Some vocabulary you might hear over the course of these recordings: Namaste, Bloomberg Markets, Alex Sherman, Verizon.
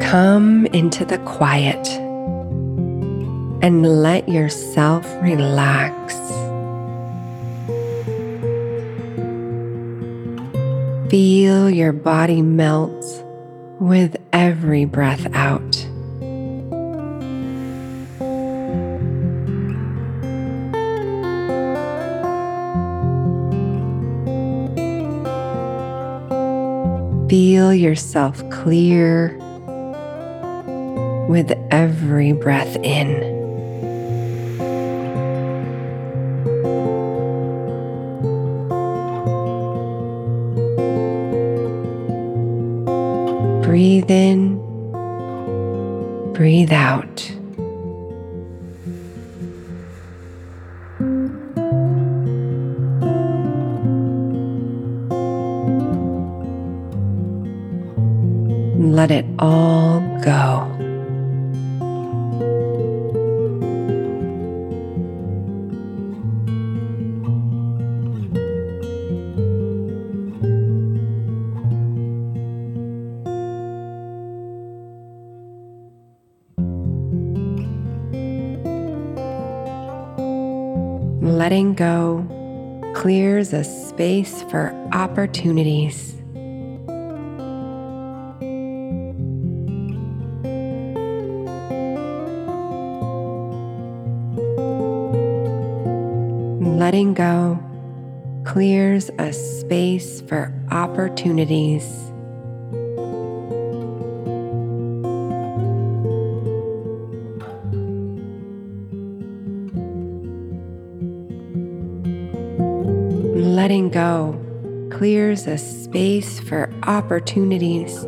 Come into the quiet and let yourself relax. Feel your body melt with every breath out. Feel yourself clear with every breath in. Breathe in, breathe out. Let it all go. Letting go clears a space for opportunities. Letting go clears a space for opportunities. Letting go clears a space for opportunities.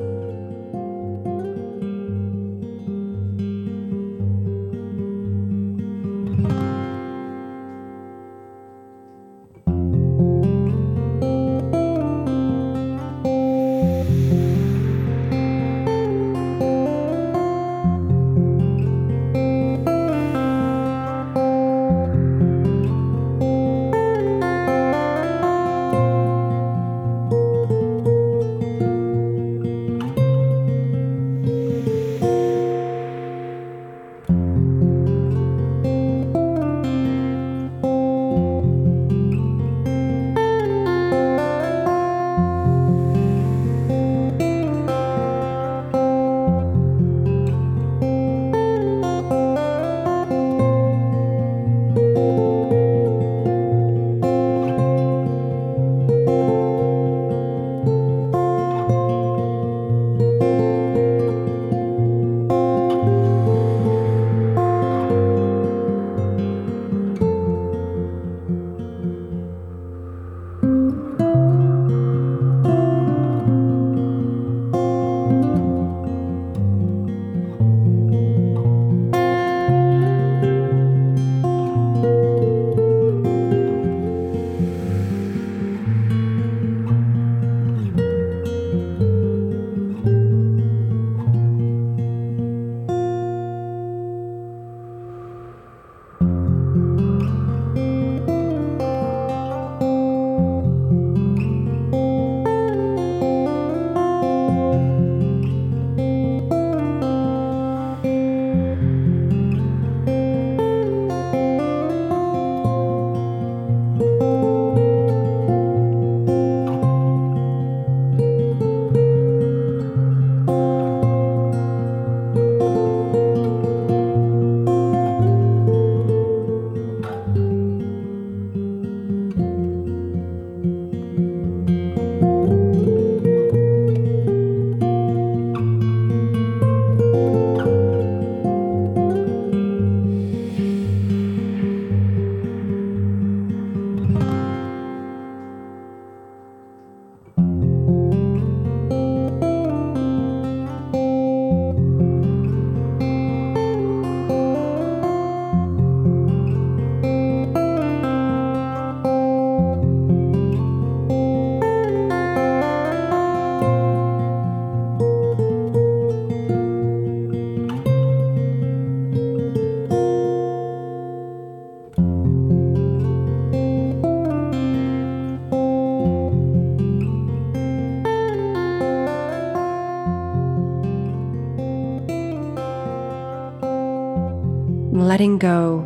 letting go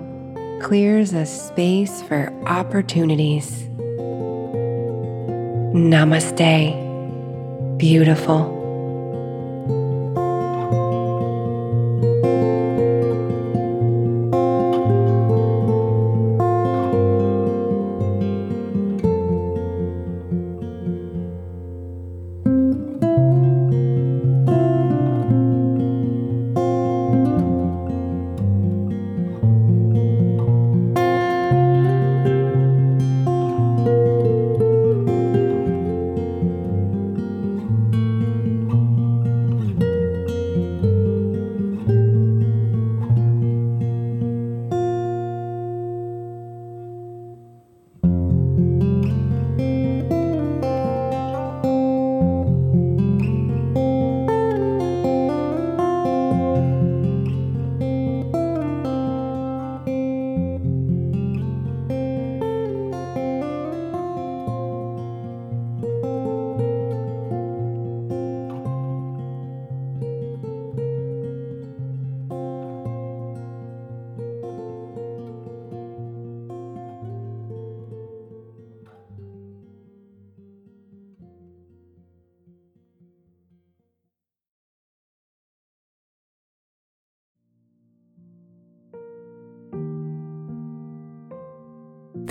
clears a space for opportunities. Namaste, beautiful.